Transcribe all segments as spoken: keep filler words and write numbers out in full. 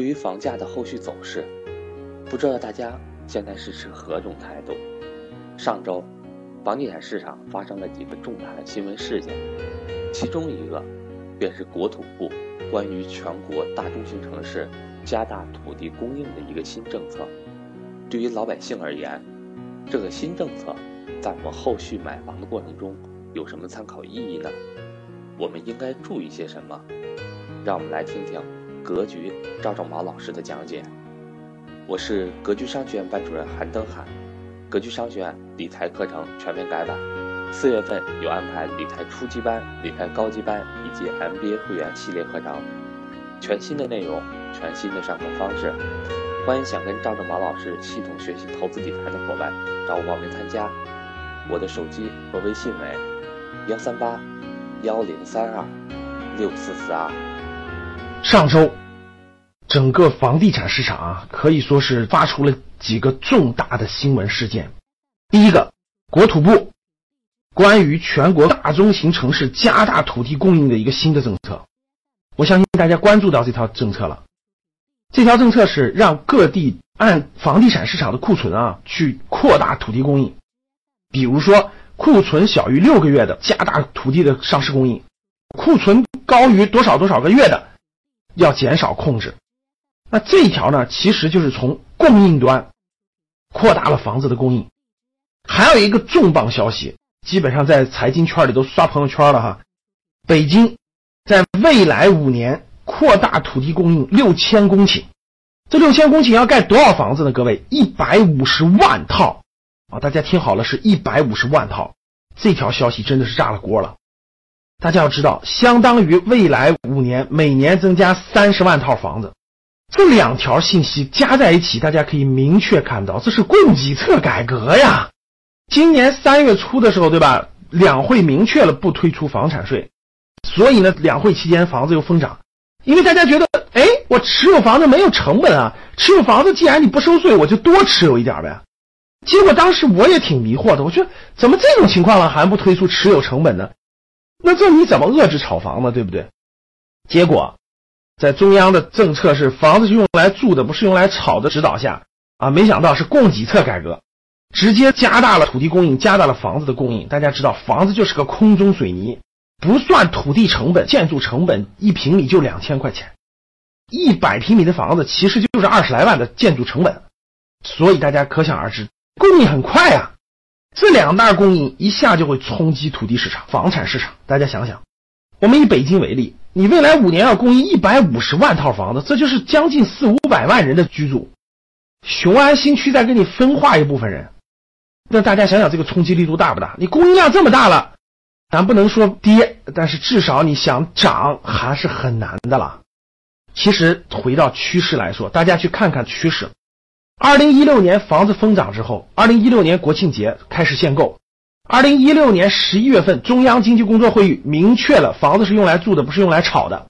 对于房价的后续走势，不知道大家现在是持何种态度？上周房地产市场发生了几个重大的新闻事件，其中一个便是国土部关于全国大中型城市加大土地供应的一个新政策。对于老百姓而言，这个新政策在我们后续买房的过程中有什么参考意义呢？我们应该注意些什么？让我们来听听格局赵正宝老师的讲解。我是格局商学院班主任韩登海，格局商学院理财课程全面改版，四月份有安排理财初级班、理财高级班以及 M B A 会员系列课程，全新的内容，全新的上课方式。欢迎想跟赵正宝老师系统学习投资理财的伙伴找我报名参加。我的手机和微信为幺三八幺零三二六四四二。上周，整个房地产市场啊，可以说是发出了几个重大的新闻事件。第一个，国土部关于全国大中型城市加大土地供应的一个新的政策，我相信大家关注到这条政策了。这条政策是让各地按房地产市场的库存啊，去扩大土地供应。比如说，库存小于六个月的，加大土地的上市供应；库存高于多少多少个月的，要减少控制。那这一条呢，其实就是从供应端扩大了房子的供应。还有一个重磅消息，基本上在财经圈里都刷朋友圈了哈。北京在未来五年扩大土地供应六千公顷，这六千公顷要盖多少房子呢？各位，一百五十万套。啊，大家听好了，是一百五十万套。这条消息真的是炸了锅了。大家要知道，相当于未来五年每年增加三十万套房子。这两条信息加在一起，大家可以明确看到，这是供给侧改革呀。今年三月初的时候，对吧，两会明确了不推出房产税，所以呢，两会期间房子又疯涨。因为大家觉得，诶，我持有房子没有成本啊，持有房子既然你不收税，我就多持有一点呗。结果当时我也挺迷惑的，我觉得怎么这种情况了还不推出持有成本呢？那这你怎么遏制炒房呢？对不对？结果在中央的政策是房子是用来住的，不是用来炒的指导下啊，没想到是供给侧改革，直接加大了土地供应，加大了房子的供应。大家知道，房子就是个空中水泥，不算土地成本、建筑成本，一平米就两千块钱，一百平米的房子其实就是二十来万的建筑成本，所以大家可想而知。供应很快啊，这两大供应一下就会冲击土地市场、房产市场。大家想想，我们以北京为例，你未来五年要供应一百五十万套房子，这就是将近四五百万人的居住。雄安新区再给你分化一部分人，那大家想想这个冲击力度大不大？你供应量这么大了，咱不能说跌，但是至少你想涨还是很难的了。其实回到趋势来说，大家去看看趋势。二零一六年房子疯涨之后，二零一六年国庆节开始限购，二零一六年十一月份中央经济工作会议明确了房子是用来住的，不是用来炒的。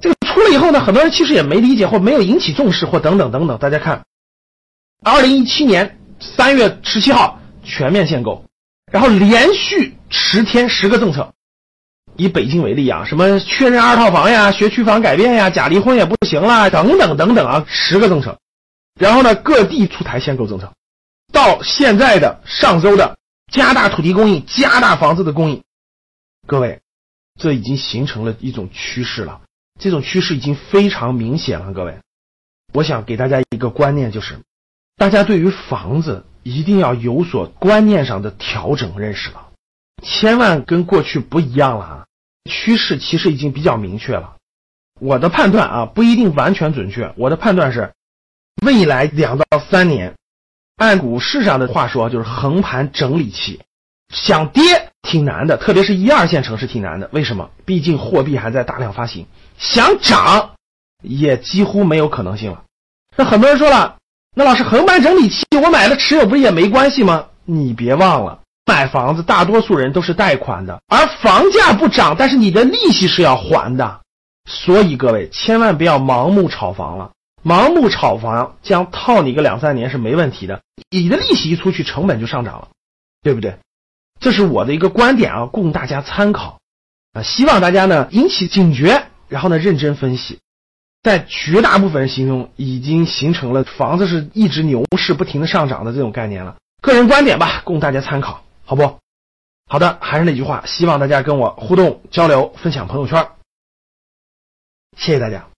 这个出了以后呢，很多人其实也没理解，或没有引起重视，或等等等等。大家看，二零一七年三月十七号全面限购，然后连续十天十个政策。以北京为例啊，什么确认二套房呀、学区房改变呀、假离婚也不行啦，等等等等啊，十个政策。然后呢，各地出台限购政策，到现在的上周的加大土地供应、加大房子的供应，各位，这已经形成了一种趋势了。这种趋势已经非常明显了。各位，我想给大家一个观念，就是大家对于房子一定要有所观念上的调整认识了，千万跟过去不一样了啊！趋势其实已经比较明确了。我的判断啊，不一定完全准确。我的判断是，未来两到三年，按股市上的话说就是横盘整理期，想跌挺难的，特别是一二线城市挺难的。为什么？毕竟货币还在大量发行，想涨也几乎没有可能性了。那很多人说了，那老师，横盘整理期我买了持有不是也没关系吗？你别忘了，买房子大多数人都是贷款的，而房价不涨，但是你的利息是要还的。所以各位千万不要盲目炒房了，盲目炒房将套你个两三年是没问题的，你的利息一出去，成本就上涨了，对不对？这是我的一个观点啊，供大家参考啊，希望大家呢引起警觉，然后呢认真分析。在绝大部分人心中已经形成了房子是一直牛市不停的上涨的这种概念了。个人观点吧，供大家参考，好不？好的，还是那句话，希望大家跟我互动交流，分享朋友圈，谢谢大家。